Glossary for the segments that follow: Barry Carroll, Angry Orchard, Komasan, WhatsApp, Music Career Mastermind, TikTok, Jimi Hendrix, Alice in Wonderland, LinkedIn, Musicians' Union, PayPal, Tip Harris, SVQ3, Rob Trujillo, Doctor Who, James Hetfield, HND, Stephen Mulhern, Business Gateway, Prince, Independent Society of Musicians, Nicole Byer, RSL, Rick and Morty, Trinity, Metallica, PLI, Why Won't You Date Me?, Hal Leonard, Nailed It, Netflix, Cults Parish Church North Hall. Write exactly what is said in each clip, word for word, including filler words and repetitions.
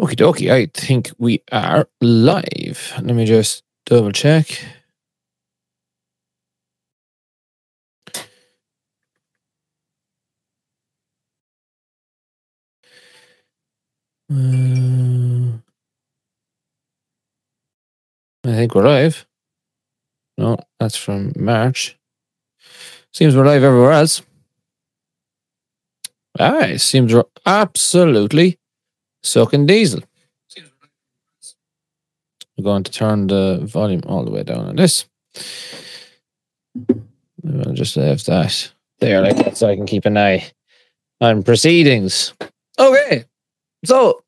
Okie dokie, I think we are live. Let me just double check. Uh, I think we're live. No, that's from March. Seems we're live everywhere else. Ah, it seems we're absolutely sucking diesel. We're going to turn the volume all the way down on this. I'll just have that there like that so I can keep an eye on proceedings. Okay. So,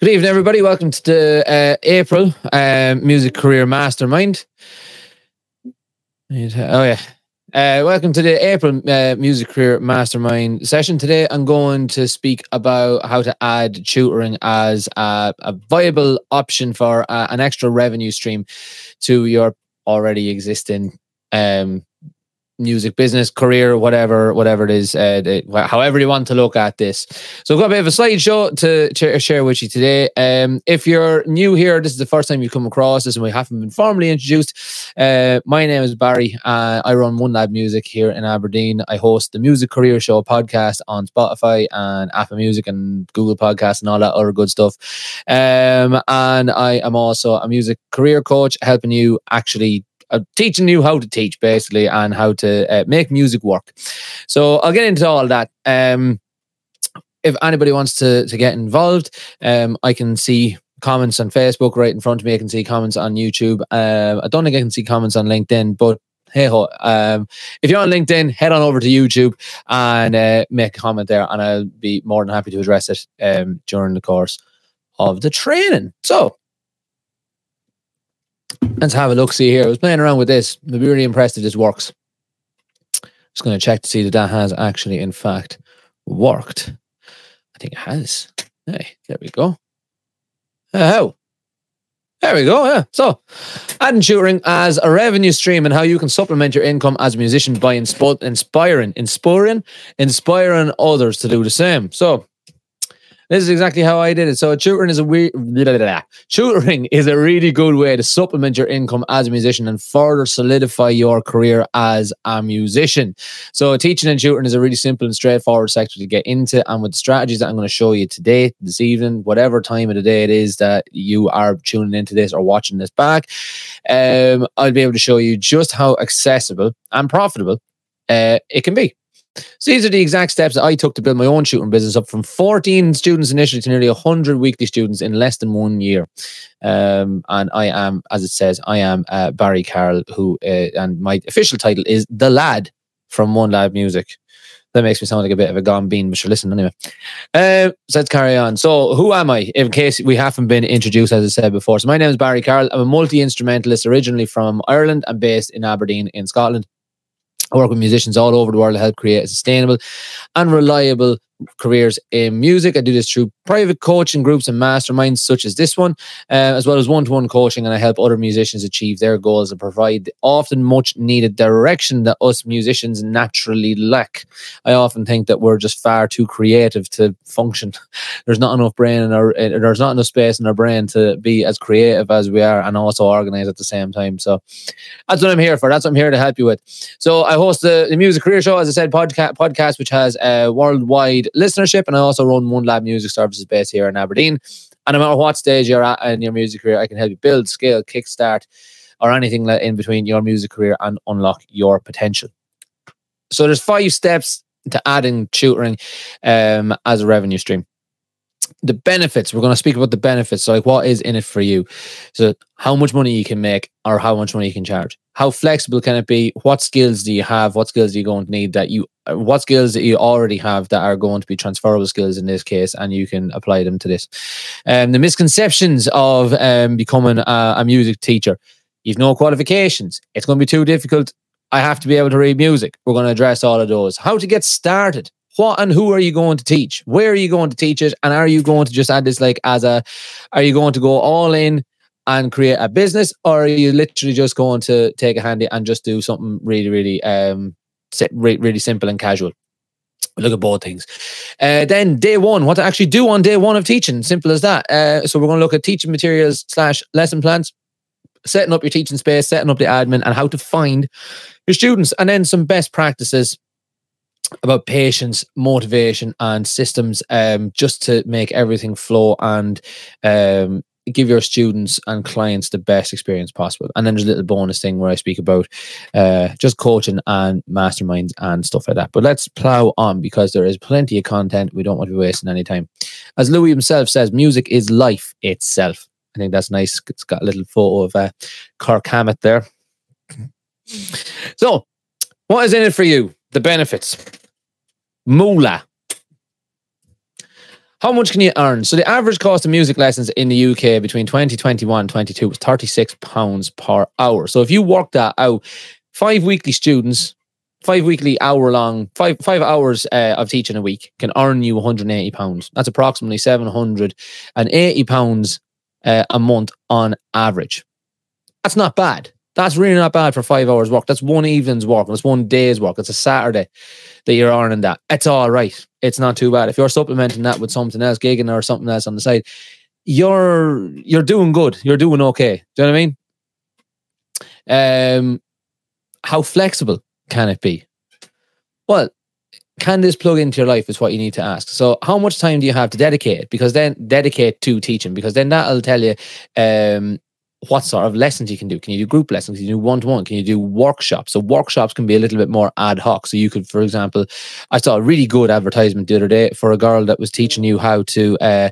good evening, everybody. Welcome to the uh, April uh, Music Career Mastermind. Oh, yeah. Uh, welcome to the April uh, Music Career Mastermind session. Today, I'm going to speak about how to add tutoring as a, a viable option for uh, an extra revenue stream to your already existing um music business, career, whatever whatever it is, uh, they, however you want to look at this. So I've got a bit of a slideshow to ch- share with you today. Um, if you're new here, this is the first time you've come across this and we haven't been formally introduced, uh, my name is Barry. Uh, I run One Lad Music here in Aberdeen. I host the Music Career Show podcast on Spotify and Apple Music and Google Podcasts and all that other good stuff. Um, and I am also a music career coach, helping you actually I'm teaching you how to teach, basically, and how to uh, make music work. So I'll get into all that. Um, if anybody wants to, to get involved, um, I can see comments on Facebook right in front of me. I can see comments on YouTube. Um, I don't think I can see comments on LinkedIn, but hey ho. Um, if you're on LinkedIn, head on over to YouTube and uh, make a comment there, and I'll be more than happy to address it um, during the course of the training. So, let's have a look, see here. I was playing around with this. I'll be really impressed if this works. Just going to check to see that that has actually, in fact, worked. I think it has. Hey, there we go. Oh, there we go. Yeah. So, adding tutoring as a revenue stream and how you can supplement your income as a musician by insp- inspiring, inspiring, inspiring others to do the same. So, this is exactly how I did it. So tutoring is a we- blah, blah, blah. Tutoring is a really good way to supplement your income as a musician and further solidify your career as a musician. So teaching and tutoring is a really simple and straightforward sector to get into. And with the strategies that I'm going to show you today, this evening, whatever time of the day it is that you are tuning into this or watching this back, um, I'll be able to show you just how accessible and profitable uh, it can be. So these are the exact steps that I took to build my own tutoring business up from fourteen students initially to nearly one hundred weekly students in less than one year. Um, and I am, as it says, I am uh, Barry Carroll, who, uh, and my official title is The Lad from One Lad Music. That makes me sound like a bit of a gone bean, but sure, listen anyway. Uh, so let's carry on. So who am I? In case we haven't been introduced, as I said before. So my name is Barry Carroll. I'm a multi-instrumentalist originally from Ireland and based in Aberdeen in Scotland. I work with musicians all over the world to help create sustainable and reliable careers in music. I do this through private coaching groups and masterminds such as this one, uh, as well as one-to-one coaching, and I help other musicians achieve their goals and provide the often much-needed direction that us musicians naturally lack. I often think that we're just far too creative to function. There's not enough brain in our, uh, there's not enough space in our brain to be as creative as we are and also organized at the same time. So that's what I'm here for. That's what I'm here to help you with. So I host the, the Music Career Show, as I said, podca- podcast, which has a worldwide listenership, and I also run One Lab Music Services based here in Aberdeen. And no matter what stage you're at in your music career, I can help you build, scale, kickstart, or anything in between your music career and unlock your potential. So there's five steps to adding tutoring um, as a revenue stream. The benefits, we're going to speak about the benefits. So like, what is in it for you? So how much money you can make or how much money you can charge? How flexible can it be? What skills do you have? What skills are you going to need that you, what skills that you already have that are going to be transferable skills in this case, and you can apply them to this. Um, the misconceptions of um, becoming a, a music teacher. You've no qualifications. It's going to be too difficult. I have to be able to read music. We're going to address all of those. How to get started. What and who are you going to teach? Where are you going to teach it? And are you going to just add this like as a, are you going to go all in and create a business, or are you literally just going to take a handy and just do something really, really, um, really, really simple and casual? We look at both things. Uh, then day one, what to actually do on day one of teaching. Simple as that. Uh, so we're going to look at teaching materials slash lesson plans, setting up your teaching space, setting up the admin, and how to find your students. And then some best practices about patience, motivation, and systems, um, just to make everything flow and um, give your students and clients the best experience possible. And then there's a little bonus thing where I speak about uh, just coaching and masterminds and stuff like that. But let's plow on, because there is plenty of content. We don't want to be wasting any time. As Louis himself says, music is life itself. I think that's nice. It's got a little photo of uh, Kirk Hammett there. So, what is in it for you? The benefits. Moolah. How much can you earn? So the average cost of music lessons in the U K between twenty twenty-one and twenty-two was thirty-six pounds per hour. So if you work that out, five weekly students, five weekly hour long, five five hours uh, of teaching a week can earn you one hundred eighty pounds. That's approximately seven hundred eighty pounds uh, a month on average. That's not bad. That's really not bad for five hours work. That's one evening's work. That's one day's work. It's a Saturday that you're earning that. It's all right. It's not too bad. If you're supplementing that with something else, gigging or something else on the side, you're you're doing good. You're doing okay. Do you know what I mean? Um, how flexible can it be? Well, can this plug into your life is what you need to ask. So how much time do you have to dedicate? Because then dedicate to teaching, because then that'll tell you... Um, what sort of lessons you can do. Can you do group lessons? Can you do one-to-one? Can you do workshops? So workshops can be a little bit more ad hoc. So you could, for example, I saw a really good advertisement the other day for a girl that was teaching you how to, uh,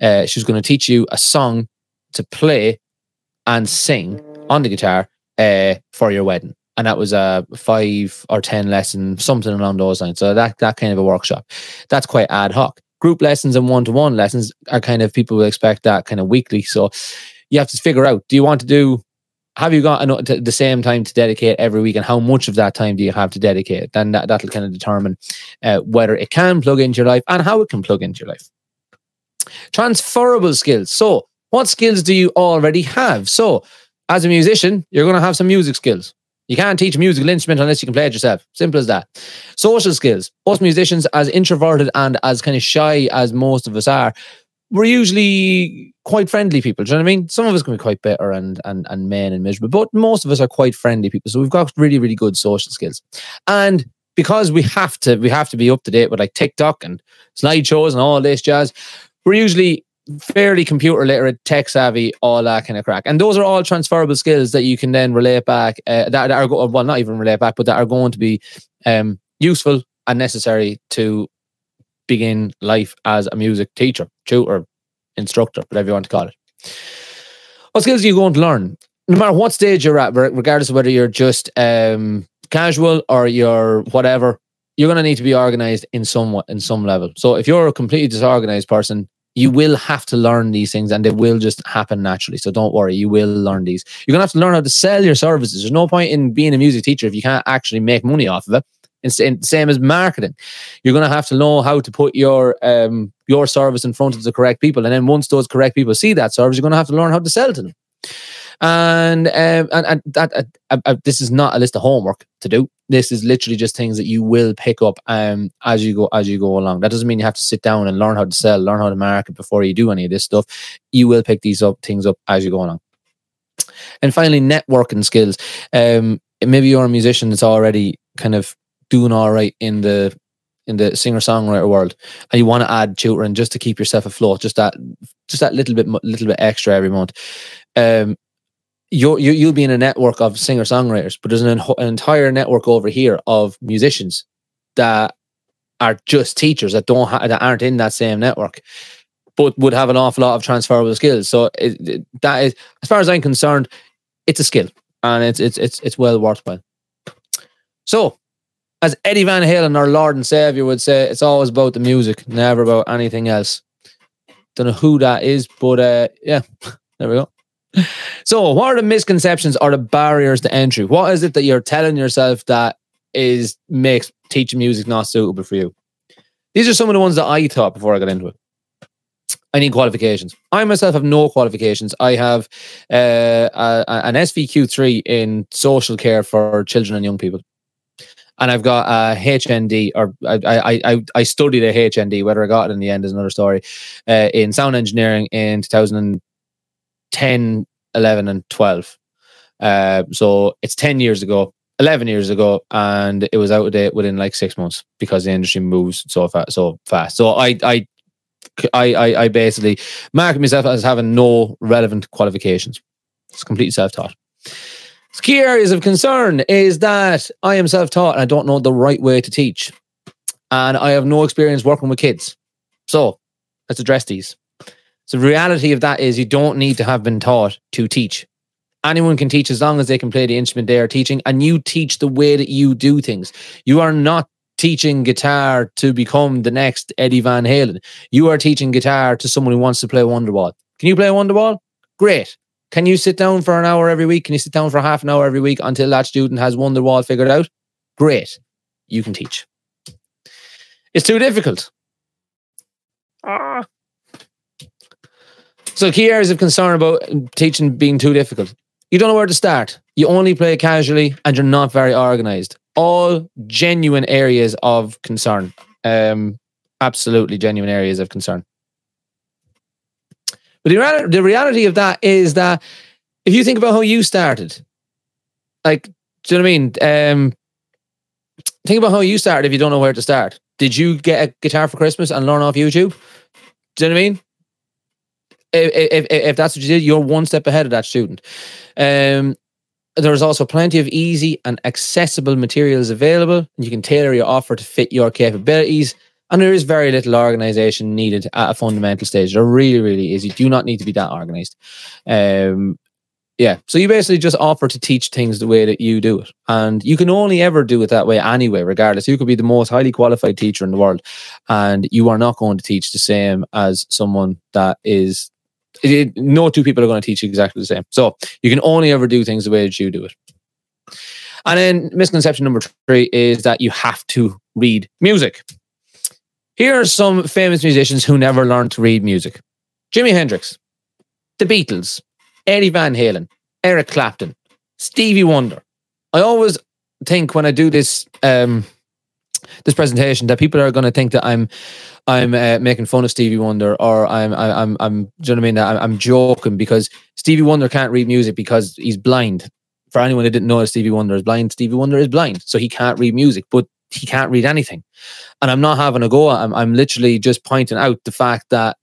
uh, she was going to teach you a song to play and sing on the guitar uh, for your wedding. And that was a five or ten lesson, something along those lines. So that that kind of a workshop. That's quite ad hoc. Group lessons and one-to-one lessons are kind of, people will expect that kind of weekly. So you have to figure out, do you want to do, have you got enough to, the same time to dedicate every week, and how much of that time do you have to dedicate? Then that, that'll kind of determine uh, whether it can plug into your life and how it can plug into your life. Transferable skills. So what skills do you already have? So as a musician, you're going to have some music skills. You can't teach a musical instrument unless you can play it yourself. Simple as that. Social skills. Us musicians, as introverted and as kind of shy as most of us are, we're usually quite friendly people. Do you know what I mean? Some of us can be quite bitter and and and mean and miserable, but most of us are quite friendly people. So we've got really, really good social skills. And because we have to, we have to be up to date with like TikTok and slideshows and all this jazz, we're usually fairly computer literate, tech savvy, all that kind of crack. And those are all transferable skills that you can then relate back, uh, that, that are, well, not even relate back, but that are going to be um, useful and necessary to begin life as a music teacher, tutor, instructor, whatever you want to call it. What skills are you going to learn? No matter what stage you're at, regardless of whether you're just um, casual or you're whatever, you're going to need to be organized in some, in some level. So if you're a completely disorganized person, you will have to learn these things, and they will just happen naturally. So don't worry, you will learn these. You're going to have to learn how to sell your services. There's no point in being a music teacher if you can't actually make money off of it. And same as marketing, you're going to have to know how to put your um, your service in front of the correct people, and then once those correct people see that service, you're going to have to learn how to sell to them. And um, and and that uh, uh, this is not a list of homework to do. This is literally just things that you will pick up um, as you go as you go along. That doesn't mean you have to sit down and learn how to sell, learn how to market before you do any of this stuff. You will pick these up things up as you go along. And finally, networking skills. Um, maybe you're a musician that's already kind of doing all right in the in the singer-songwriter world, and you want to add tutoring just to keep yourself afloat, just that just that little bit little bit extra every month. Um, you you you'll be in a network of singer-songwriters, but there's an, an entire network over here of musicians that are just teachers that don't ha- that aren't in that same network, but would have an awful lot of transferable skills. So it, it, that is, as far as I'm concerned, it's a skill, and it's it's it's it's well worthwhile. So, as Eddie Van Halen, our Lord and Savior, would say, it's always about the music, never about anything else. Don't know who that is, but uh, yeah, there we go. So what are the misconceptions or the barriers to entry? What is it that you're telling yourself that is makes teaching music not suitable for you? These are some of the ones that I thought before I got into it. I need qualifications. I myself have no qualifications. I have uh, a, an S V Q three in social care for children and young people. And I've got a H N D, or I I I studied a H N D. Whether I got it in the end is another story. Uh, in sound engineering in two thousand ten, eleven, and twelve. Uh, so it's ten years ago, eleven years ago, and it was out of date within like six months because the industry moves so fast. So fast. So I I I I, I basically mark myself as having no relevant qualifications. It's completely self-taught. Key areas of concern is that I am self-taught and I don't know the right way to teach. And I have no experience working with kids. So let's address these. So the reality of that is you don't need to have been taught to teach. Anyone can teach as long as they can play the instrument they are teaching, and you teach the way that you do things. You are not teaching guitar to become the next Eddie Van Halen. You are teaching guitar to someone who wants to play Wonderwall. Can you play Wonderwall? Great. Can you sit down for an hour every week? Can you sit down for half an hour every week until that student has Wonderwall figured out? Great. You can teach. It's too difficult. Ah. So key areas of concern about teaching being too difficult. You don't know where to start. You only play casually and you're not very organized. All genuine areas of concern. Um, absolutely genuine areas of concern. But the, real- the reality of that is that if you think about how you started, like, do you know what I mean? Um, think about how you started if you don't know where to start. Did you get a guitar for Christmas and learn off YouTube? Do you know what I mean? If, if, if that's what you did, you're one step ahead of that student. Um, there's also plenty of easy and accessible materials available. And you can tailor your offer to fit your capabilities. And there is very little organization needed at a fundamental stage. There really, really is. You do not need to be that organized. Um, yeah. So you basically just offer to teach things the way that you do it. And you can only ever do it that way anyway, regardless. You could be the most highly qualified teacher in the world, and you are not going to teach the same as someone that is... It, no two people are going to teach exactly the same. So you can only ever do things the way that you do it. And then misconception number three is that you have to read music. Here are some famous musicians who never learned to read music. Jimi Hendrix, The Beatles, Eddie Van Halen, Eric Clapton, Stevie Wonder. I always think when I do this um, this presentation that people are going to think that I'm I'm uh, making fun of Stevie Wonder, or I'm I'm I'm do you know what I mean? I'm, I'm joking, because Stevie Wonder can't read music because he's blind. For anyone who didn't know that Stevie Wonder is blind, Stevie Wonder is blind, so he can't read music, but he can't read anything. And I'm not having a go. I'm I'm literally just pointing out the fact that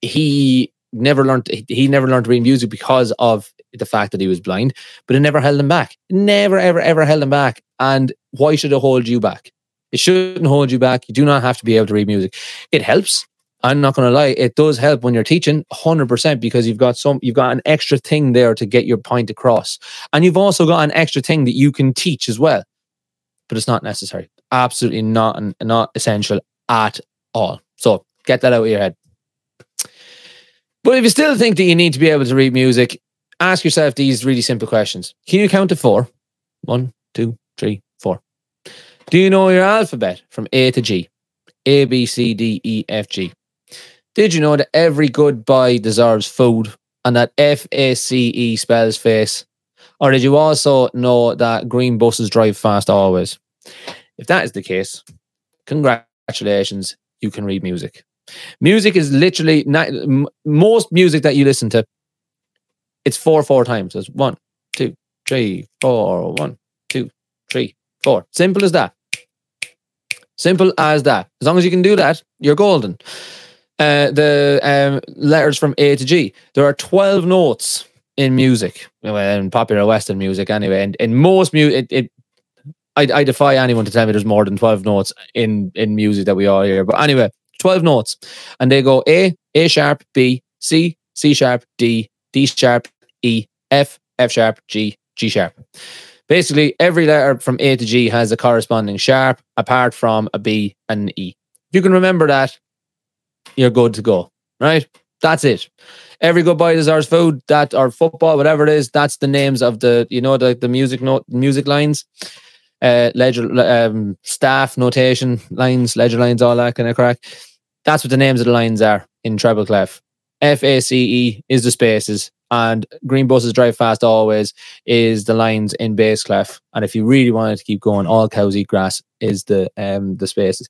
he never learned he never learned to read music because of the fact that he was blind, but it never held him back. It never, ever, ever held him back. And why should it hold you back? It shouldn't hold you back. You do not have to be able to read music. It helps. I'm not going to lie. It does help when you're teaching one hundred percent, because you've got some, you've got an extra thing there to get your point across. And you've also got an extra thing that you can teach as well. But it's not necessary. Absolutely not, not essential at all. So get that out of your head. But if you still think that you need to be able to read music, ask yourself these really simple questions. Can you count to four? One, two, three, four. Do you know your alphabet from A to G? A, B, C, D, E, F, G. Did you know that every good boy deserves food and that F, A, C, E spells face? Or did you also know that green buses drive fast always? If that is the case, congratulations, you can read music. Music is literally, not, m- most music that you listen to, it's four, four times. It's one, two, three, four, one, two, three, four. Simple as that. Simple as that. As long as you can do that, you're golden. Uh, the um, letters from A to G. There are twelve notes in music, in popular Western music anyway. And in most music, it, it I, I defy anyone to tell me there's more than twelve notes in, in music that we all hear. But anyway, twelve notes. And they go A, A sharp, B, C, C sharp, D, D sharp, E, F, F sharp, G, G sharp. Basically, every letter from A to G has a corresponding sharp, apart from a B and an E. If you can remember that, you're good to go, right? That's it. Every good boy deserves food, that, or football, whatever it is, that's the names of the, you know, the, the music note, music lines. Uh, ledger, um, staff, notation, lines, ledger lines, all that kind of crack. That's what the names of the lines are in treble clef. F A C E is the spaces, And Green Buses Drive Fast Always is the lines in bass clef. And if you really wanted to keep going, All Cows Eat Grass is the um the spaces.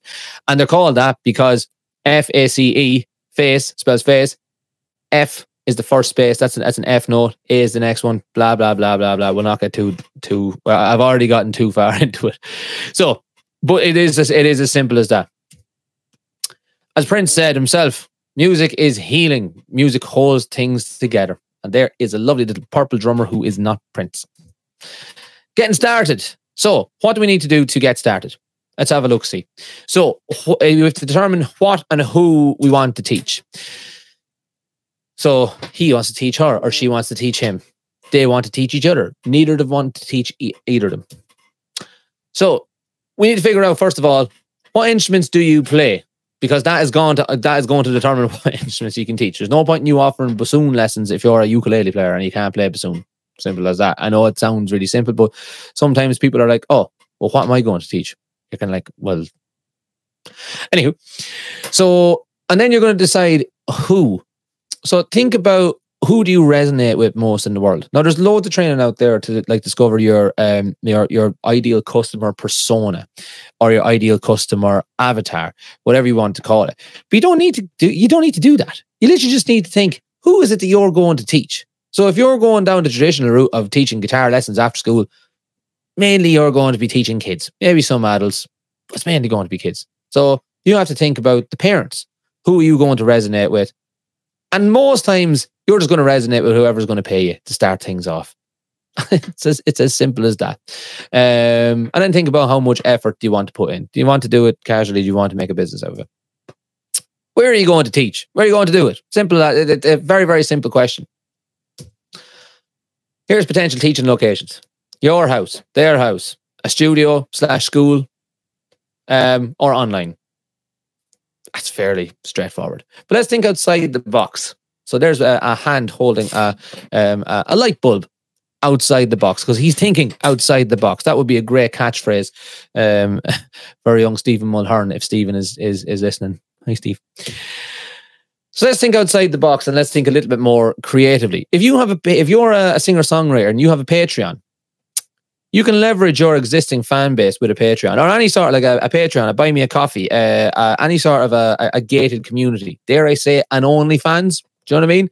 And they're called that because F A C E, face, spells face. F is the first space. That's an, that's an F note. A is the next one. Blah, blah, blah, blah, blah. We'll not get too, too, well, I've already gotten too far into it. So, but it is, it is as simple as that. As Prince said himself, music is healing. Music holds things together. And there is a lovely little purple drummer who is not Prince. Getting started. So what do we need to do to get started? Let's have a look-see. So we have to determine what and who we want to teach. So he wants to teach her or she wants to teach him. They want to teach each other. Neither of them want to teach e- either of them. So we need to figure out, first of all, what instruments do you play? Because that is going to that is going to determine what instruments you can teach. There's no point in you offering bassoon lessons if you're a ukulele player and you can't play bassoon. Simple as that. I know it sounds really simple, but sometimes people are like, oh, well, what am I going to teach? You're kind of like, well... Anywho. So, and then you're going to decide who. So think about who do you resonate with most in the world. Now, there's loads of training out there to like discover your um your your ideal customer persona or your ideal customer avatar, whatever you want to call it. But you don't need to do you don't need to do that. You literally just need to think, who is it that you're going to teach? So if you're going down the traditional route of teaching guitar lessons after school, mainly you're going to be teaching kids, maybe some adults, but it's mainly going to be kids. So you have to think about the parents. Who are you going to resonate with? And most times, you're just going to resonate with whoever's going to pay you to start things off. it's, as, it's as simple as that. Um, and then think about how much effort do you want to put in. Do you want to do it casually? Do you want to make a business out of it? Where are you going to teach? Where are you going to do it? Simple. It's a very, very simple question. Here's potential teaching locations. Your house, their house, a studio slash school, um, or online. That's fairly straightforward. But let's think outside the box. So there's a, a hand holding a, um, a, a light bulb outside the box because he's thinking outside the box. That would be a great catchphrase um, for young Stephen Mulhern if Stephen is, is, is listening. Hi, Steve. So let's think outside the box and let's think a little bit more creatively. If, you have a, if you're a singer-songwriter and you have a Patreon, you can leverage your existing fan base with a Patreon or any sort of like a, a Patreon, a Buy Me a Coffee, uh, uh, any sort of a, a, a gated community. Dare I say an OnlyFans? Do you know what I mean?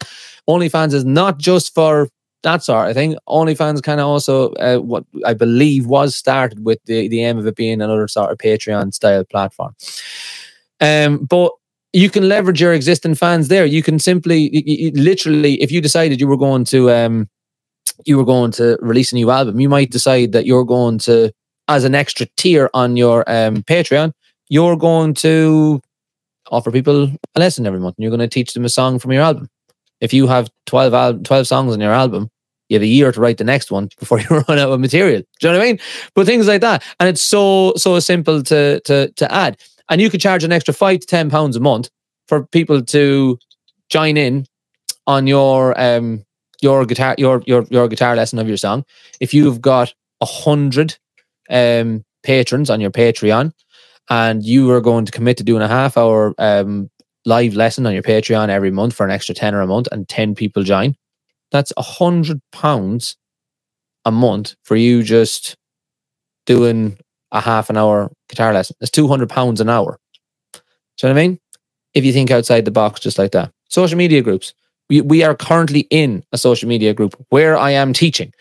OnlyFans is not just for that sort of thing. OnlyFans kind of also, uh, what I believe was started with the, the aim of it being another sort of Patreon style platform. Um, but you can leverage your existing fans there. You can simply, you, you, literally, if you decided you were going to... Um, you were going to release a new album, you might decide that you're going to, as an extra tier on your um, Patreon, you're going to offer people a lesson every month and you're going to teach them a song from your album. If you have twelve, al- twelve songs in your album, you have a year to write the next one before you run out of material. Do you know what I mean? But things like that. And it's so, so simple to to to add. And you could charge an extra five to ten pounds a month for people to join in on your... Um, your guitar, your, your, your guitar lesson of your song. If you've got a hundred, um, patrons on your Patreon and you are going to commit to doing a half hour, um, live lesson on your Patreon every month for an extra tenner a month and ten people join, that's a hundred pounds a month for you just doing a half an hour guitar lesson. That's two hundred pounds an hour. Do you know what I mean? If you think outside the box, just like that. Social media groups. We we are currently in a social media group where I am teaching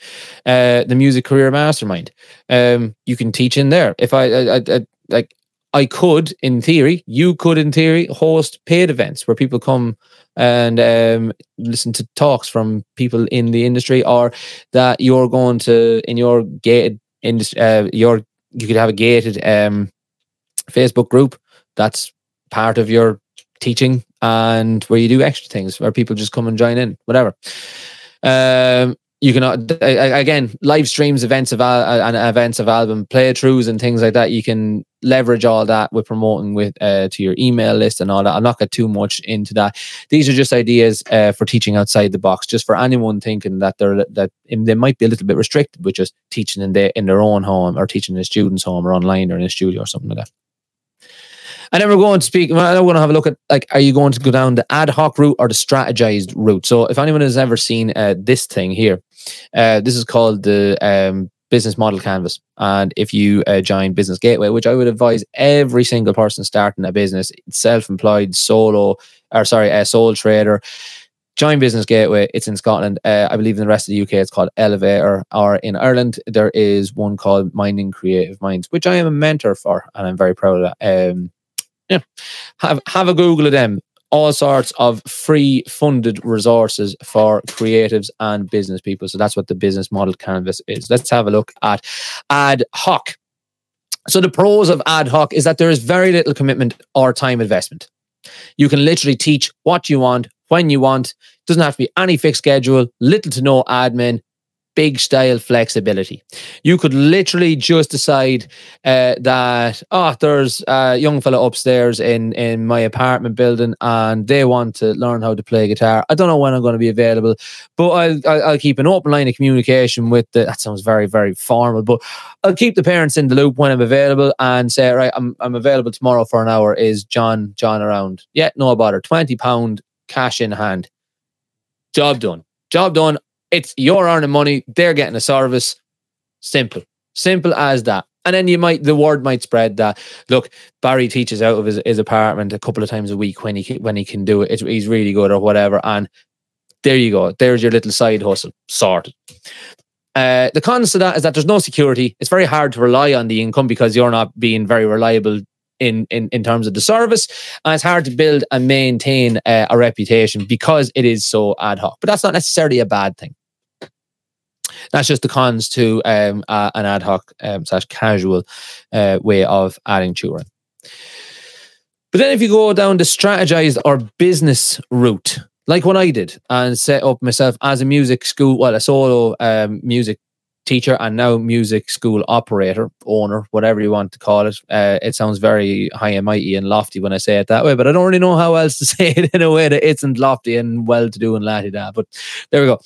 uh, the Music Career Mastermind. Um, you can teach in there. If I, I, I, I like, I could in theory, you could in theory host paid events where people come and um, listen to talks from people in the industry, or that you're going to in your gated industry. Uh, your you could have a gated um, Facebook group that's part of your teaching, and where you do extra things where people just come and join in, whatever. Um, you can, again, live streams, events of al- and events of album playthroughs and things like that. You can leverage all that with promoting with uh, to your email list and all that. I'll not get too much into that. These are just ideas uh, for teaching outside the box, just for anyone thinking that they're that they might be a little bit restricted with just teaching in their in their own home or teaching in a student's home or online or in a studio or something like that. And then we're going to speak, I want to have a look at, like, are you going to go down the ad hoc route or the strategized route? So if anyone has ever seen uh, this thing here, uh, this is called the um, Business Model Canvas. And if you uh, join Business Gateway, which I would advise every single person starting a business, self-employed, solo, or sorry, a sole trader, join Business Gateway. It's in Scotland. Uh, I believe in the rest of the U K, it's called Elevator. Or in Ireland, there is one called Minding Creative Minds, which I am a mentor for, and I'm very proud of that. Um, yeah, have have a Google of them. All sorts of free funded resources for creatives and business people. So that's what the Business Model Canvas is. Let's have a look at ad hoc. So the pros of ad hoc is that there is very little commitment or time investment. You can literally teach what you want, when you want. Doesn't have to be any fixed schedule, little to no admin, big style flexibility. You could literally just decide uh, that, oh, there's a young fella upstairs in, in my apartment building and they want to learn how to play guitar. I don't know when I'm going to be available, but I'll, I'll keep an open line of communication with the, that sounds very, very formal, but I'll keep the parents in the loop when I'm available and say, right, I'm I'm available tomorrow for an hour. Is John, John around? Yeah, no bother. twenty pound cash in hand. Job done. Job done. It's you're earning money. They're getting a service. Simple. Simple as that. And then you might, the word might spread that, look, Barry teaches out of his, his apartment a couple of times a week when he, when he can do it. It's, he's really good or whatever. And there you go. There's your little side hustle. Sorted. Uh, the cons to that is that there's no security. It's very hard to rely on the income because you're not being very reliable In, in, in terms of the service, and it's hard to build and maintain uh, a reputation because it is so ad hoc. But that's not necessarily a bad thing. That's just the cons to um, uh, an ad hoc um, slash casual uh, way of adding touring. But then if you go down the strategized or business route, like what I did and set up myself as a music school, well, a solo um, music teacher and now music school operator, owner, whatever you want to call it. Uh, it sounds very high and mighty and lofty when I say it that way, but I don't really know how else to say it in a way that isn't lofty and well-to-do and la-di-da, but there we go.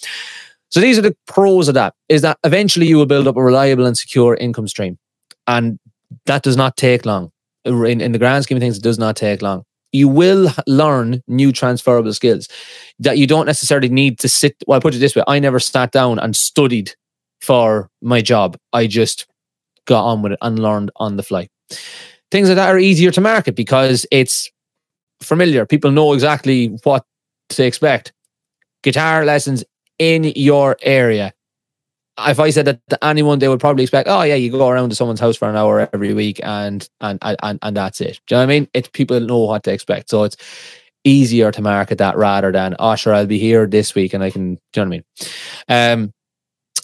So these are the pros of that, is that eventually you will build up a reliable and secure income stream. And that does not take long. In, in the grand scheme of things, it does not take long. You will learn new transferable skills that you don't necessarily need to sit, well, I put it this way, I never sat down and studied for my job. I just got on with it and learned on the fly. Things like that are easier to market because it's familiar. People know exactly what to expect. Guitar lessons in your area. If I said that to anyone, they would probably expect, oh yeah, you go around to someone's house for an hour every week and and and, and that's it. Do you know what I mean? It's people know what to expect. So it's easier to market that rather than, oh sure, I'll be here this week and I can, do you know what I mean? Um,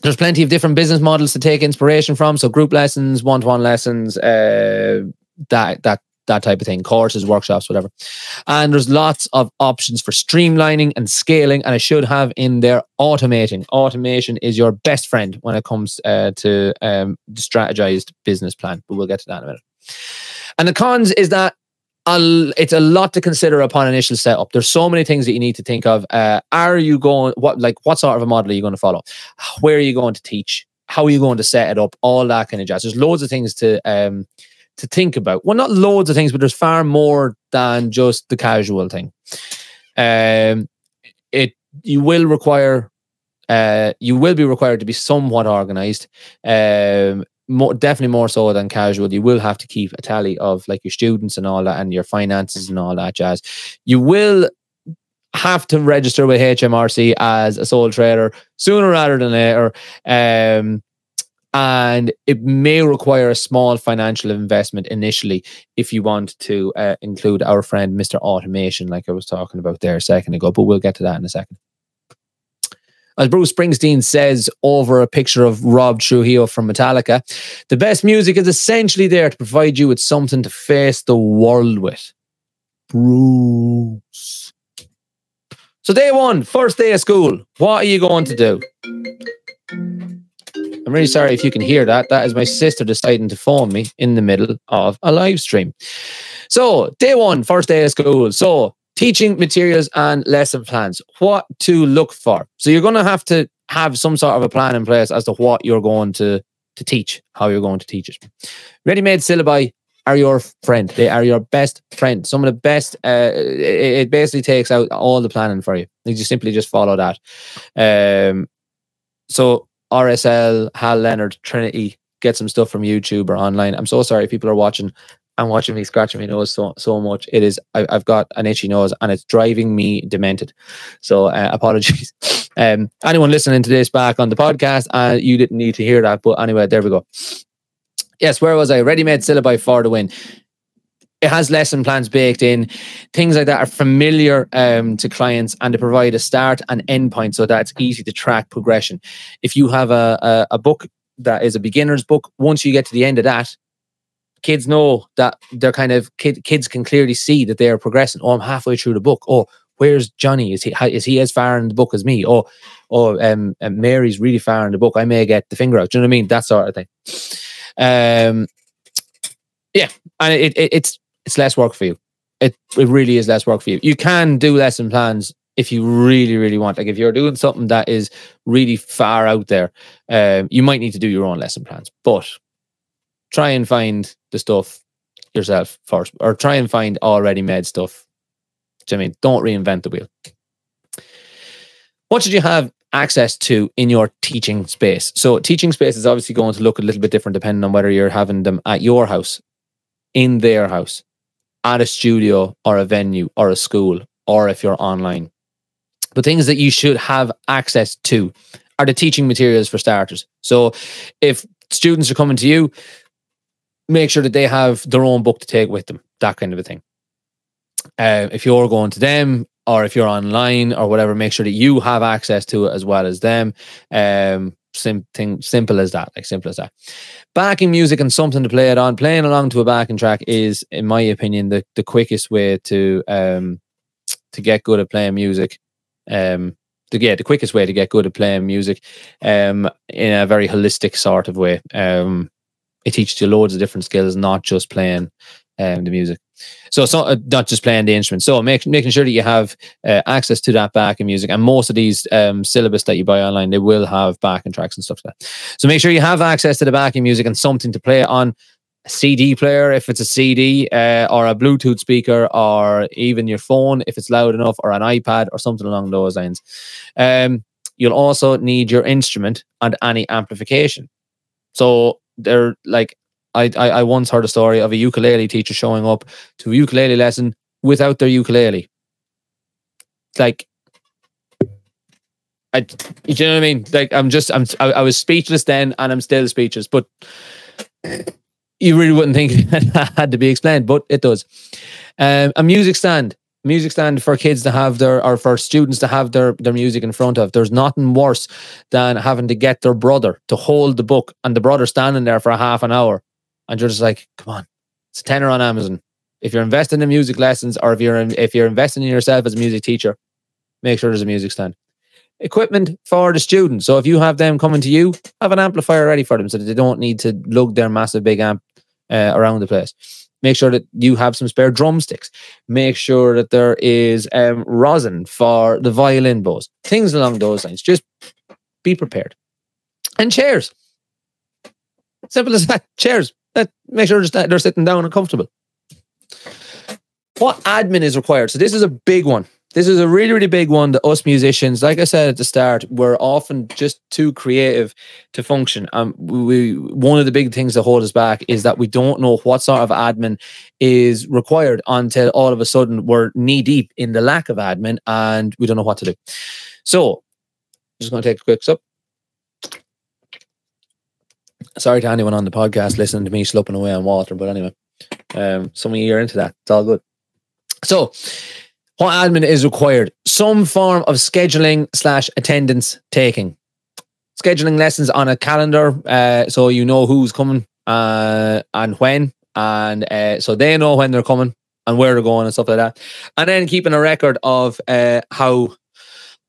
There's plenty of different business models to take inspiration from. So group lessons, one-to-one lessons, uh, that that that type of thing, courses, workshops, whatever. And there's lots of options for streamlining and scaling. And I should have in there automating. Automation is your best friend when it comes uh, to um, the strategized business plan. But we'll get to that in a minute. And the cons is that I'll, it's a lot to consider upon initial setup. There's so many things that you need to think of. Uh, are you going, what like what sort of a model are you going to follow? Where are you going to teach? How are you going to set it up? All that kind of jazz. There's loads of things to um, to think about. Well, not loads of things, but there's far more than just the casual thing. Um, it you will require, uh, you will be required to be somewhat organized. Um, More, definitely more so than casual. You will have to keep a tally of like your students and all that and your finances and all that jazz. You will have to register with H M R C as a sole trader sooner rather than later. Um, and it may require a small financial investment initially if you want to uh, include our friend Mister Automation like I was talking about there a second ago, but we'll get to that in a second. As Bruce Springsteen says over a picture of Rob Trujillo from Metallica, the best music is essentially there to provide you with something to face the world with. Bruce. So day one, first day of school. What are you going to do? I'm really sorry if you can hear that. That is my sister deciding to phone me in the middle of a live stream. So day one, first day of school. So teaching materials and lesson plans, what to look for. So you're going to have to have some sort of a plan in place as to what you're going to, to teach, how you're going to teach it. Ready-made syllabi, are your friend. They are your best friend. Some of the best, uh, it, it basically takes out all the planning for you. You simply just follow that. Um, so R S L, Hal Leonard, Trinity, get some stuff from YouTube or online. I'm so sorry people are watching. I'm watching me scratching my nose so so much. It is, I, I've got an itchy nose and it's driving me demented. So uh, apologies. Um, anyone listening to this back on the podcast, uh, you didn't need to hear that. But anyway, there we go. Yes, where was I? Ready-made syllabi for the win. It has lesson plans baked in. Things like that are familiar um, to clients, and to provide a start and end point so that it's easy to track progression. If you have a, a, a book that is a beginner's book, once you get to the end of that, kids know that they're kind of kid, kids can clearly see that they are progressing. Oh, I'm halfway through the book. Oh, where's Johnny? Is he is he as far in the book as me? Oh, oh, um, Mary's really far in the book. I may get the finger out. Do you know what I mean? That sort of thing. Um, yeah, and it, it it's it's less work for you. It it really is less work for you. You can do lesson plans if you really really want. Like if you're doing something that is really far out there, um, you might need to do your own lesson plans, but try and find the stuff yourself first, or try and find already made stuff. Do you know what I mean? Don't reinvent the wheel. What should you have access to in your teaching space? So teaching space is obviously going to look a little bit different depending on whether you're having them at your house, in their house, at a studio or a venue or a school, or if you're online. But things that you should have access to are the teaching materials for starters. So if students are coming to you, make sure that they have their own book to take with them, that kind of a thing. Uh, if you're going to them, or if you're online or whatever, make sure that you have access to it as well as them. Um, sim- thing, simple as that, like simple as that. Backing music and something to play it on. Playing along to a backing track is, in my opinion, the, the quickest way to um, to get good at playing music. Um, the, yeah, the quickest way to get good at playing music um, in a very holistic sort of way. Um, it teaches you loads of different skills, not just playing um, the music. So, so uh, not just playing the instrument. So make, making sure that you have uh, access to that backing music. And most of these um, syllabus that you buy online, they will have backing tracks and stuff like that. So make sure you have access to the backing music and something to play on. A C D player, if it's a C D, uh, or a Bluetooth speaker, or even your phone, if it's loud enough, or an iPad or something along those lines. Um, you'll also need your instrument and any amplification. So they're like, I, I I once heard a story of a ukulele teacher showing up to a ukulele lesson without their ukulele. Like, I, you know what I mean? Like, I'm just, I'm, I, I was speechless then, and I'm still speechless. But you really wouldn't think that had to be explained, but it does. Um, a music stand, music stand for kids to have their, or for students to have their their music in front of. There's nothing worse than having to get their brother to hold the book, and the brother standing there for a half an hour. And you're just like, come on, it's a tenner on Amazon. If you're investing in music lessons, or if you're in, if you're investing in yourself as a music teacher, make sure there's a music stand. Equipment for the students. So if you have them coming to you, have an amplifier ready for them so that they don't need to lug their massive big amp uh, around the place. Make sure that you have some spare drumsticks. Make sure that there is um, rosin for the violin bows. Things along those lines. Just be prepared. And chairs. Simple as that. Chairs. Make sure that they're sitting down and comfortable. What admin is required? So this is a big one. This is a really, really big one that us musicians, like I said at the start, we're often just too creative to function. Um, we one of the big things that hold us back is that we don't know what sort of admin is required until all of a sudden we're knee deep in the lack of admin and we don't know what to do. So I'm just going to take a quick sip. Sorry to anyone on the podcast listening to me slopping away on water, but anyway, um, some of you are into that. It's all good. So, what admin is required? Some form of scheduling slash attendance taking. Scheduling lessons on a calendar, uh, so you know who's coming uh, and when, and uh, so they know when they're coming and where they're going and stuff like that. And then keeping a record of uh, how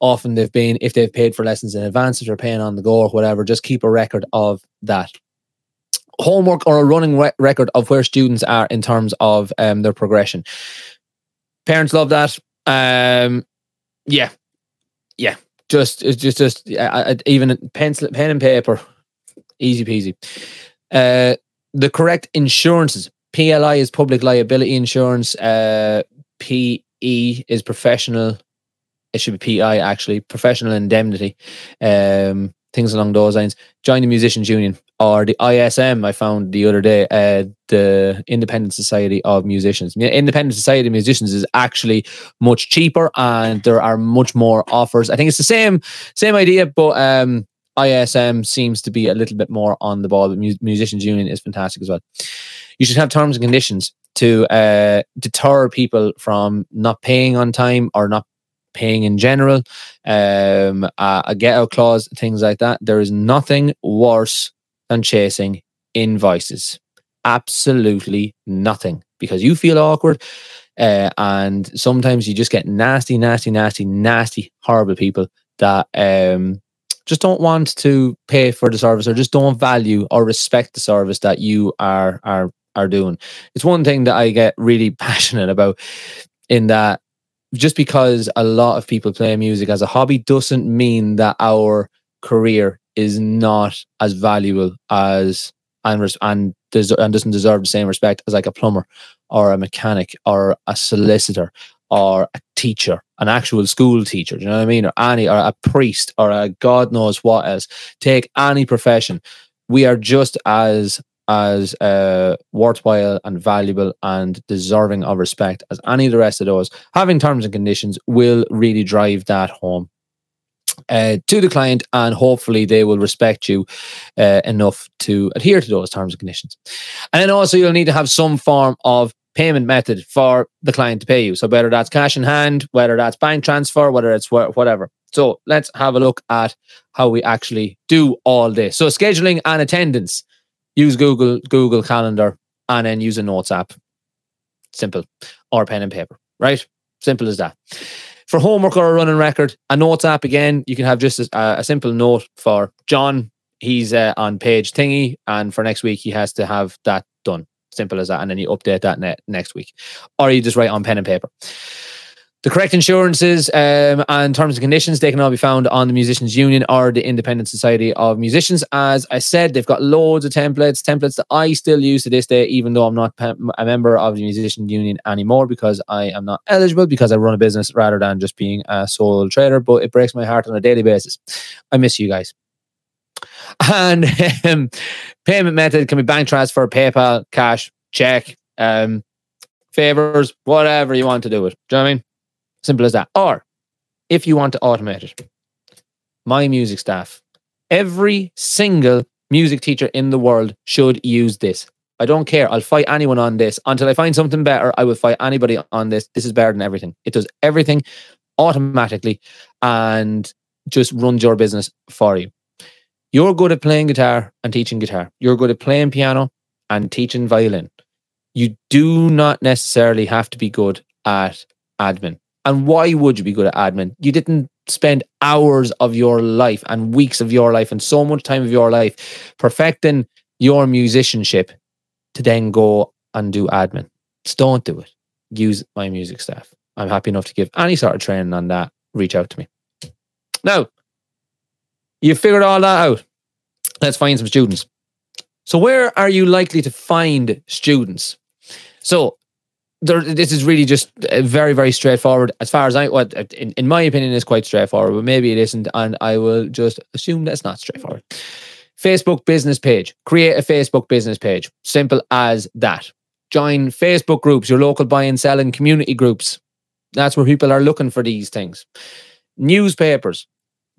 often they've been, if they've paid for lessons in advance, if they're paying on the go or whatever, just keep a record of that. Homework or a running re- record of where students are in terms of um, their progression. Parents love that. Um, yeah, yeah. Just, just, just. Uh, even pencil, pen and paper, easy peasy. Uh, the correct insurances. P L I is public liability insurance. Uh, P E is professional. It should be P I actually, professional indemnity. Um, things along those lines. Join the Musicians' Union or the I S M. I found the other day, uh, the Independent Society of Musicians. Independent Society of Musicians is actually much cheaper, and there are much more offers. I think it's the same same idea, but um, I S M seems to be a little bit more on the ball. But Mus- Musicians' Union is fantastic as well. You should have terms and conditions to uh, deter people from not paying on time or not paying in general, um, a, a get-out clause, things like that. There is nothing worse than chasing invoices. Absolutely nothing. Because you feel awkward, uh, and sometimes you just get nasty, nasty, nasty, nasty, horrible people that um, just don't want to pay for the service or just don't value or respect the service that you are are are doing. It's one thing that I get really passionate about, in that just because a lot of people play music as a hobby doesn't mean that our career is not as valuable as and res- and, des- and doesn't deserve the same respect as like a plumber or a mechanic or a solicitor or a teacher, an actual school teacher, do you know what I mean? Or any, or a priest or a God knows what else. Take any profession. We are just as as uh, worthwhile and valuable and deserving of respect as any of the rest of those. Having terms and conditions will really drive that home uh, to the client, and hopefully they will respect you uh, enough to adhere to those terms and conditions. And then also you'll need to have some form of payment method for the client to pay you. So whether that's cash in hand, whether that's bank transfer, whether it's whatever. So let's have a look at how we actually do all this. So scheduling and attendance. Use Google Google Calendar, and then use a notes app. Simple. Or pen and paper, right? Simple as that. For homework or a running record, a notes app again, you can have just a, a simple note for John. He's uh, on page thingy, and for next week, he has to have that done. Simple as that. And then you update that ne- next week. Or you just write on pen and paper. The correct insurances um, and terms and conditions, they can all be found on the Musicians' Union or the Independent Society of Musicians. As I said, they've got loads of templates, templates that I still use to this day, even though I'm not a member of the Musicians' Union anymore because I am not eligible, because I run a business rather than just being a sole trader. But it breaks my heart on a daily basis. I miss you guys. And um, payment method can be bank transfer, PayPal, cash, check, um, favors, whatever you want to do it. Do you know what I mean? Simple as that. Or if you want to automate it, My Music Staff. Every single music teacher in the world should use this. I don't care. I'll fight anyone on this. Until I find something better, I will fight anybody on this. This is better than everything. It does everything automatically and just runs your business for you. You're good at playing guitar and teaching guitar. You're good at playing piano and teaching violin. You do not necessarily have to be good at admin. And why would you be good at admin? You didn't spend hours of your life and weeks of your life and so much time of your life perfecting your musicianship to then go and do admin. Just don't do it. Use My Music Staff. I'm happy enough to give any sort of training on that. Reach out to me. Now, you've figured all that out. Let's find some students. So where are you likely to find students? So, There, this is really just very, very straightforward. As far as I, what in, in my opinion, is quite straightforward, but maybe it isn't, and I will just assume that's not straightforward. Facebook business page. Create a Facebook business page. Simple as that. Join Facebook groups, your local buy and sell and community groups. That's where people are looking for these things. Newspapers.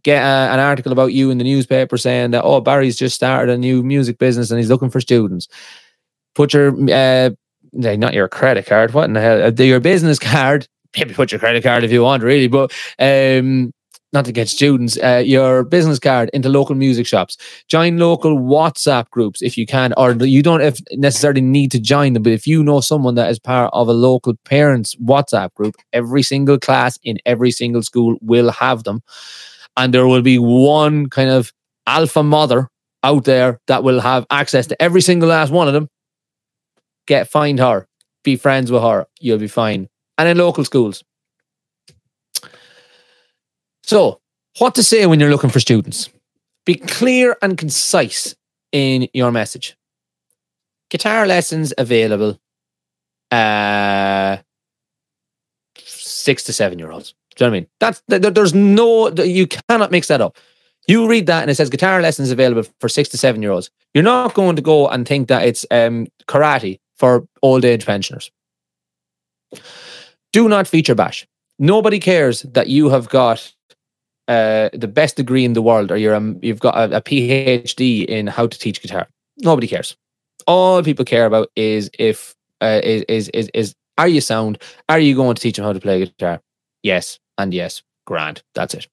Get a, an article about you in the newspaper saying that, oh, Barry's just started a new music business and he's looking for students. Put your... Uh, Not your credit card. What in the hell? Your business card. Maybe put your credit card if you want, really. But um, not to get students. Uh, your business card into local music shops. Join local WhatsApp groups if you can, or you don't if necessarily need to join them. But if you know someone that is part of a local parents' WhatsApp group, every single class in every single school will have them, and there will be one kind of alpha mother out there that will have access to every single last one of them. Get find her, be friends with her, you'll be fine. And in local schools. So, what to say when you're looking for students? Be clear and concise in your message. guitar lessons available uh, six to seven year olds. Do you know what I mean? That's there's no, you cannot mix that up. You read that and it says guitar lessons available for six to seven year olds. You're not going to go and think that it's um, karate for old age pensioners. Do not feature bash. Nobody cares that you have got uh, the best degree in the world or you're um, you've got a, a PhD in how to teach guitar. Nobody cares. All people care about is if uh, is, is is is are you sound? Are you going to teach them how to play guitar? Yes and yes. Grand. That's it.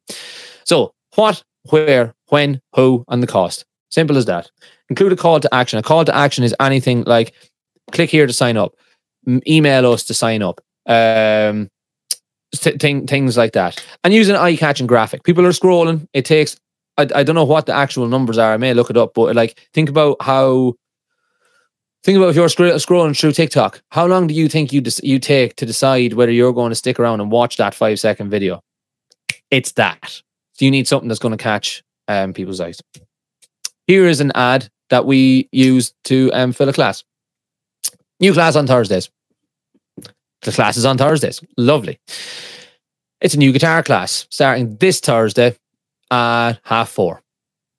So what, where, when, who, and the cost. Simple as that. Include a call to action. A call to action is anything like click here to sign up, email us to sign up. Um, Thing, things like that, and use an eye-catching graphic. People are scrolling. It takes I, I don't know what the actual numbers are. I may look it up, but like think about how think about if you're scro- scrolling through TikTok, how long do you think you dis- you take to decide whether you're going to stick around and watch that five second video? It's that. So you need something that's going to catch um, people's eyes. Here is an ad that we use to um, fill a class. New class on Thursdays. The class is on Thursdays. Lovely. It's a new guitar class starting this Thursday at half four.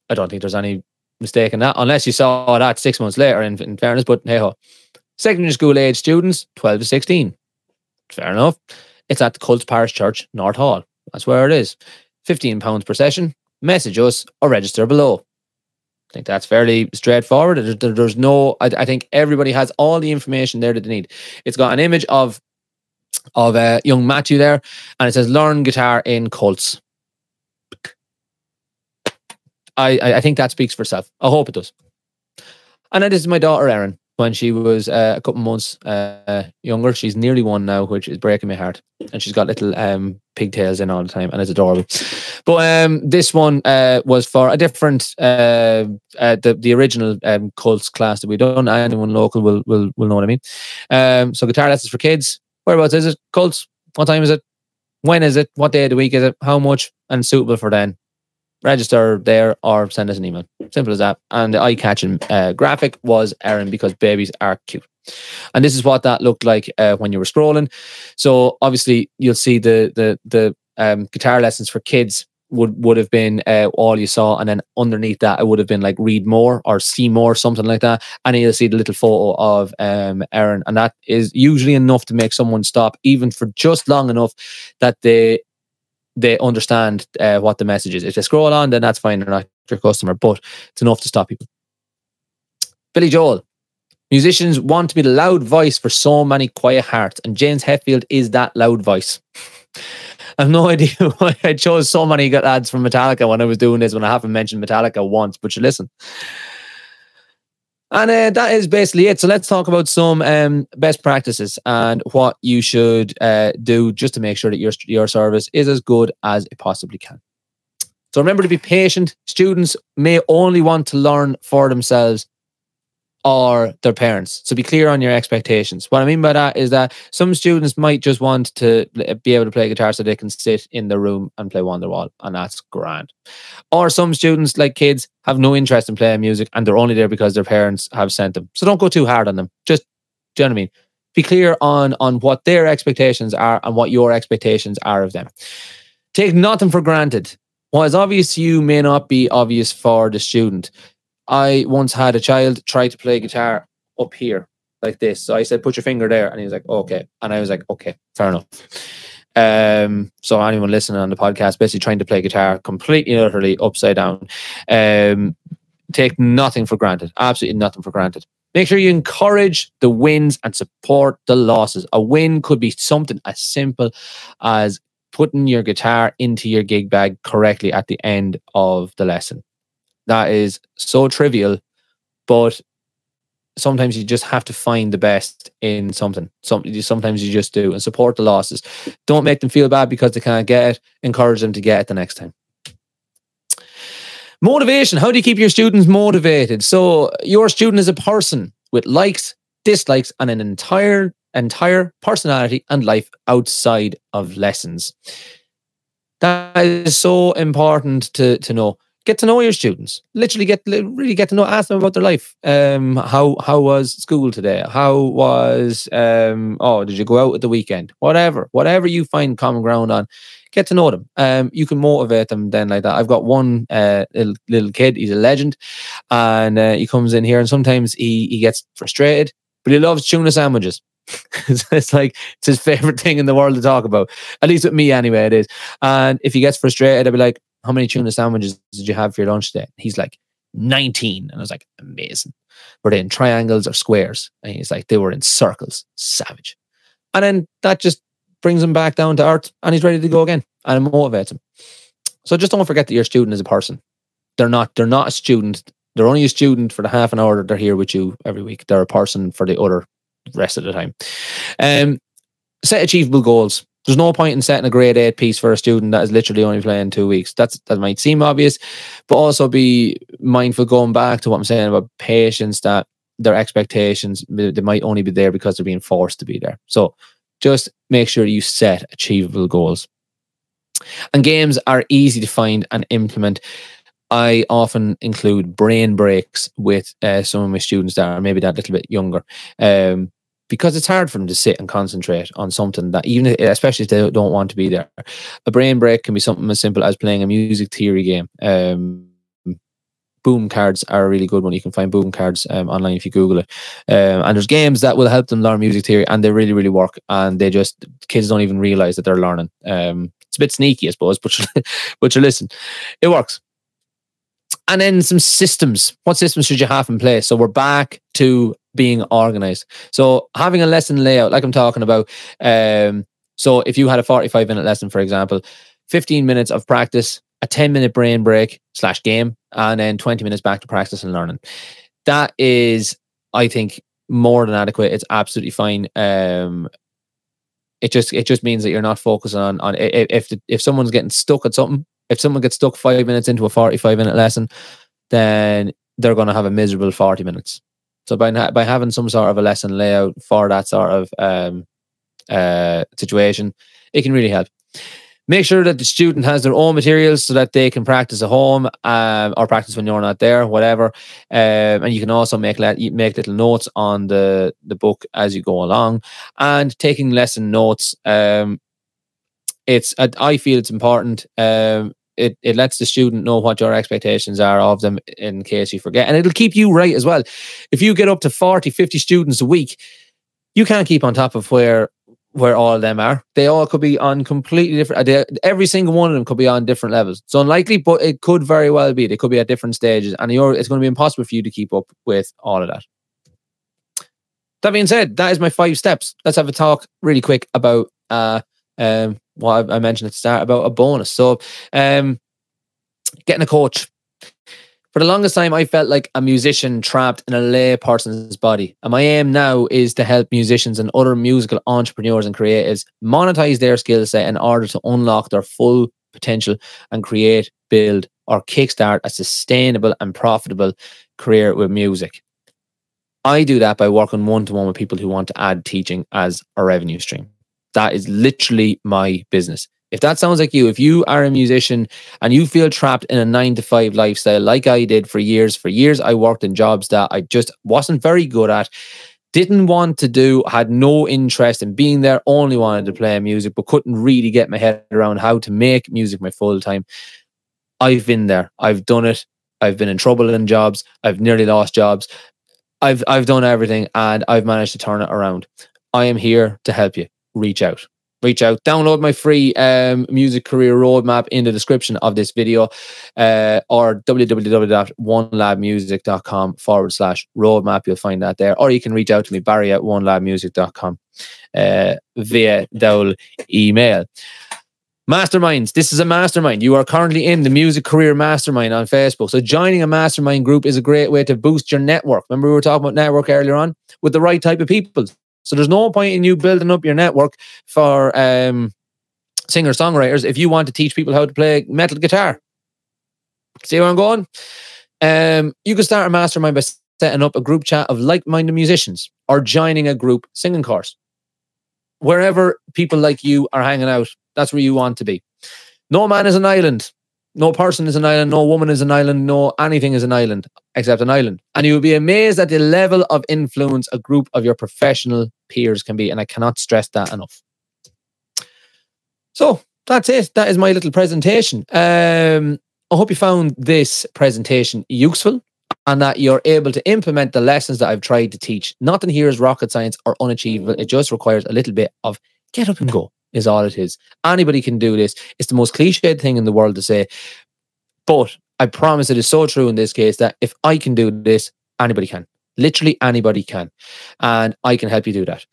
I don't think there's any mistake in that, unless you saw that six months later, in, in fairness, but hey-ho. Secondary school age students, twelve to sixteen. Fair enough. It's at the Cults Parish Church, North Hall. That's where it is. fifteen pounds per session. Message us or register below. I think that's fairly straightforward. There, there's no... I, I think everybody has all the information there that they need. It's got an image of of uh, young Matthew there, and it says learn guitar in Cults. I, I, I think that speaks for itself. I hope it does. And this is my daughter Erin when she was uh, a couple months uh, younger. She's nearly one now, which is breaking my heart, and she's got little um, pigtails in all the time, and it's adorable. But um, this one uh, was for a different uh, uh, the, the original um, Cults class that we've done. Anyone local will, will, will know what I mean. Um, so guitar lessons for kids. Whereabouts is it? Cults. What time is it? When is it? What day of the week is it? How much? And suitable for then. Register there or send us an email. Simple as that. And the eye-catching uh, graphic was Erin, because babies are cute. And this is what that looked like uh, when you were scrolling. So obviously you'll see the the the um, guitar lessons for kids would would have been uh, all you saw, and then underneath that it would have been like read more or see more, something like that. And you'll see the little photo of um Erin, and that is usually enough to make someone stop, even for just long enough that they they understand uh, what the message is. If they scroll on, then that's fine, they're not your customer, but it's enough to stop people. Billy Joel. Musicians want to be the loud voice for so many quiet hearts, and James Hetfield is that loud voice. I have no idea why I chose so many good ads from Metallica when I was doing this, when I haven't mentioned Metallica once, but you listen. And uh, that is basically it. So let's talk about some um, best practices and what you should uh, do just to make sure that your your service is as good as it possibly can. So remember to be patient. Students may only want to learn for themselves or their parents. So be clear on your expectations. What I mean by that is that some students might just want to be able to play guitar so they can sit in their room and play Wonderwall, and that's grand. Or some students, like kids, have no interest in playing music and they're only there because their parents have sent them. So don't go too hard on them. Just, do you know what I mean? Be clear on, on what their expectations are and what your expectations are of them. Take nothing for granted. What is obvious to you may not be obvious for the student. I once had a child try to play guitar up here like this. So I said, put your finger there. And he was like, okay. And I was like, okay, fair enough. Um, so anyone listening on the podcast, basically trying to play guitar completely, utterly upside down. Um, take nothing for granted. Absolutely nothing for granted. Make sure you encourage the wins and support the losses. A win could be something as simple as putting your guitar into your gig bag correctly at the end of the lesson. That is so trivial, but sometimes you just have to find the best in something. Sometimes you just do, and support the losses. Don't make them feel bad because they can't get it. Encourage them to get it the next time. Motivation. How do you keep your students motivated? So your student is a person with likes, dislikes, and an entire, entire personality and life outside of lessons. That is so important to, to know. get to know your students. Literally get really get to know, ask them about their life. Um, how how was school today? How was um? Oh, did you go out at the weekend? Whatever, whatever you find common ground on, get to know them. Um, you can motivate them then like that. I've got one uh little, little kid. He's a legend, and uh, he comes in here, and sometimes he he gets frustrated, but he loves tuna sandwiches. It's like it's his favorite thing in the world to talk about. At least with me, anyway, it is. And if he gets frustrated, I'll be like, "How many tuna sandwiches did you have for your lunch today?" He's like, nineteen. And I was like, "Amazing. Were they in triangles or squares?" And he's like, "They were in circles. Savage." And then that just brings him back down to earth, and he's ready to go again, and it motivates him. So just don't forget that your student is a person. They're not. They're not a student. They're only a student for the half an hour that they're here with you every week. They're a person for the other rest of the time. Um, set achievable goals. There's no point in setting a grade eight piece for a student that is literally only playing two weeks. That's that might seem obvious, but also be mindful, going back to what I'm saying about patience, that their expectations, they might only be there because they're being forced to be there. So just make sure you set achievable goals. And games are easy to find and implement. I often include brain breaks with uh, some of my students that are maybe that little bit younger, um, because it's hard for them to sit and concentrate on something that, even if, especially if they don't want to be there. A brain break can be something as simple as playing a music theory game. Um, Boom Cards are a really good one. You can find Boom Cards um, online if you Google it. Um, and there's games that will help them learn music theory, and they really, really work. And they just, kids don't even realize that they're learning. Um, it's a bit sneaky, I suppose, but but you listen, it works. And then some systems. What systems should you have in place? So we're back to being organized. So having a lesson layout, like I'm talking about. Um, so if you had a forty-five minute lesson, for example, fifteen minutes of practice, a ten minute brain break slash game, and then twenty minutes back to practice and learning. That is, I think, more than adequate. It's absolutely fine. Um, it just it just means that you're not focusing on, on if, the, if someone's getting stuck at something, if someone gets stuck five minutes into a forty-five minute lesson, then they're going to have a miserable forty minutes. So by na- by having some sort of a lesson layout for that sort of um, uh, situation, it can really help. Make sure that the student has their own materials so that they can practice at home um, or practice when you're not there, whatever. Um, and you can also make le- make little notes on the, the book as you go along. And taking lesson notes, um, it's I feel it's important. Um, It it lets the student know what your expectations are of them in case you forget. And it'll keep you right as well. If you get up to forty, fifty students a week, you can't keep on top of where where all of them are. They all could be on completely different... They, every single one of them could be on different levels. It's unlikely, but it could very well be. They could be at different stages. And you're, it's going to be impossible for you to keep up with all of that. That being said, that is my five steps. Let's have a talk really quick about... Uh, um, what I mentioned at the start about a bonus. So um, getting a coach. For the longest time, I felt like a musician trapped in a lay person's body. And my aim now is to help musicians and other musical entrepreneurs and creatives monetize their skill set in order to unlock their full potential and create, build, or kickstart a sustainable and profitable career with music. I do that by working one-to-one with people who want to add teaching as a revenue stream. That is literally my business. If that sounds like you, if you are a musician and you feel trapped in a nine to five lifestyle like I did for years, for years I worked in jobs that I just wasn't very good at, didn't want to do, had no interest in being there, only wanted to play music, but couldn't really get my head around how to make music my full time. I've been there. I've done it. I've been in trouble in jobs. I've nearly lost jobs. I've I've done everything, and I've managed to turn it around. I am here to help you. Reach out, reach out, download my free um, music career roadmap in the description of this video uh, or www.oneladmusic.com forward slash roadmap. You'll find that there. Or you can reach out to me, Barry at one lad music dot com uh, via Dowell email. Masterminds. This is a mastermind. You are currently in the Music Career Mastermind on Facebook. So joining a mastermind group is a great way to boost your network. Remember we were talking about network earlier on with the right type of people. So there's no point in you building up your network for um, singer-songwriters if you want to teach people how to play metal guitar. See where I'm going? Um, you can start a mastermind by setting up a group chat of like-minded musicians or joining a group singing course. Wherever people like you are hanging out, that's where you want to be. No man is an island. No person is an island, no woman is an island, no anything is an island except an island. And you will be amazed at the level of influence a group of your professional peers can be. And I cannot stress that enough. So that's it. That is my little presentation. Um, I hope you found this presentation useful and that you're able to implement the lessons that I've tried to teach. Nothing here is rocket science or unachievable. It just requires a little bit of get up and go is all it is. Anybody can do this. It's the most cliched thing in the world to say, but I promise it is so true in this case that if I can do this, anybody can. Literally anybody can. And I can help you do that.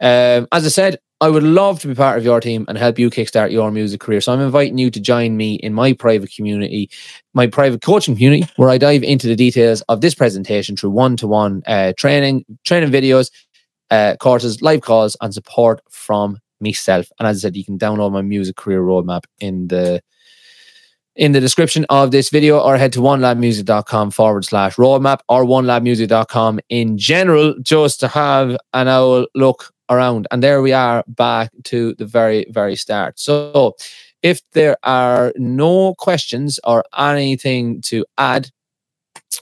Um, as I said, I would love to be part of your team and help you kickstart your music career. So I'm inviting you to join me in my private community, my private coaching community, where I dive into the details of this presentation through one-to-one uh, training, training videos, uh, courses, live calls, and support from myself. And as I said, you can download my music career roadmap in the in the description of this video, or head to oneladmusic.com forward slash roadmap or oneladmusic dot com in general, just to have an owl look around. And there we are, back to the very, very start. So if there are no questions or anything to add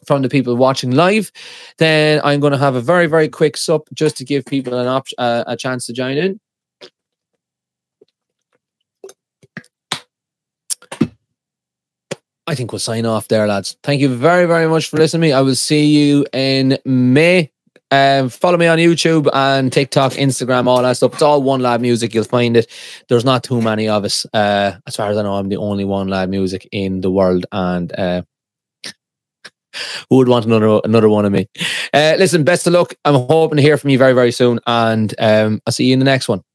from the people watching live, then I'm going to have a very, very quick sup just to give people an op- uh, a chance to join in. I think we'll sign off there, lads. Thank you very, very much for listening to me. I will see you in May. Um, follow me on YouTube and TikTok, Instagram, all that stuff. It's all One Lad Music. You'll find it. There's not too many of us. Uh, as far as I know, I'm the only One Lad Music in the world. And uh, who would want another another one of me? Uh, listen, best of luck. I'm hoping to hear from you very, very soon. And um, I'll see you in the next one.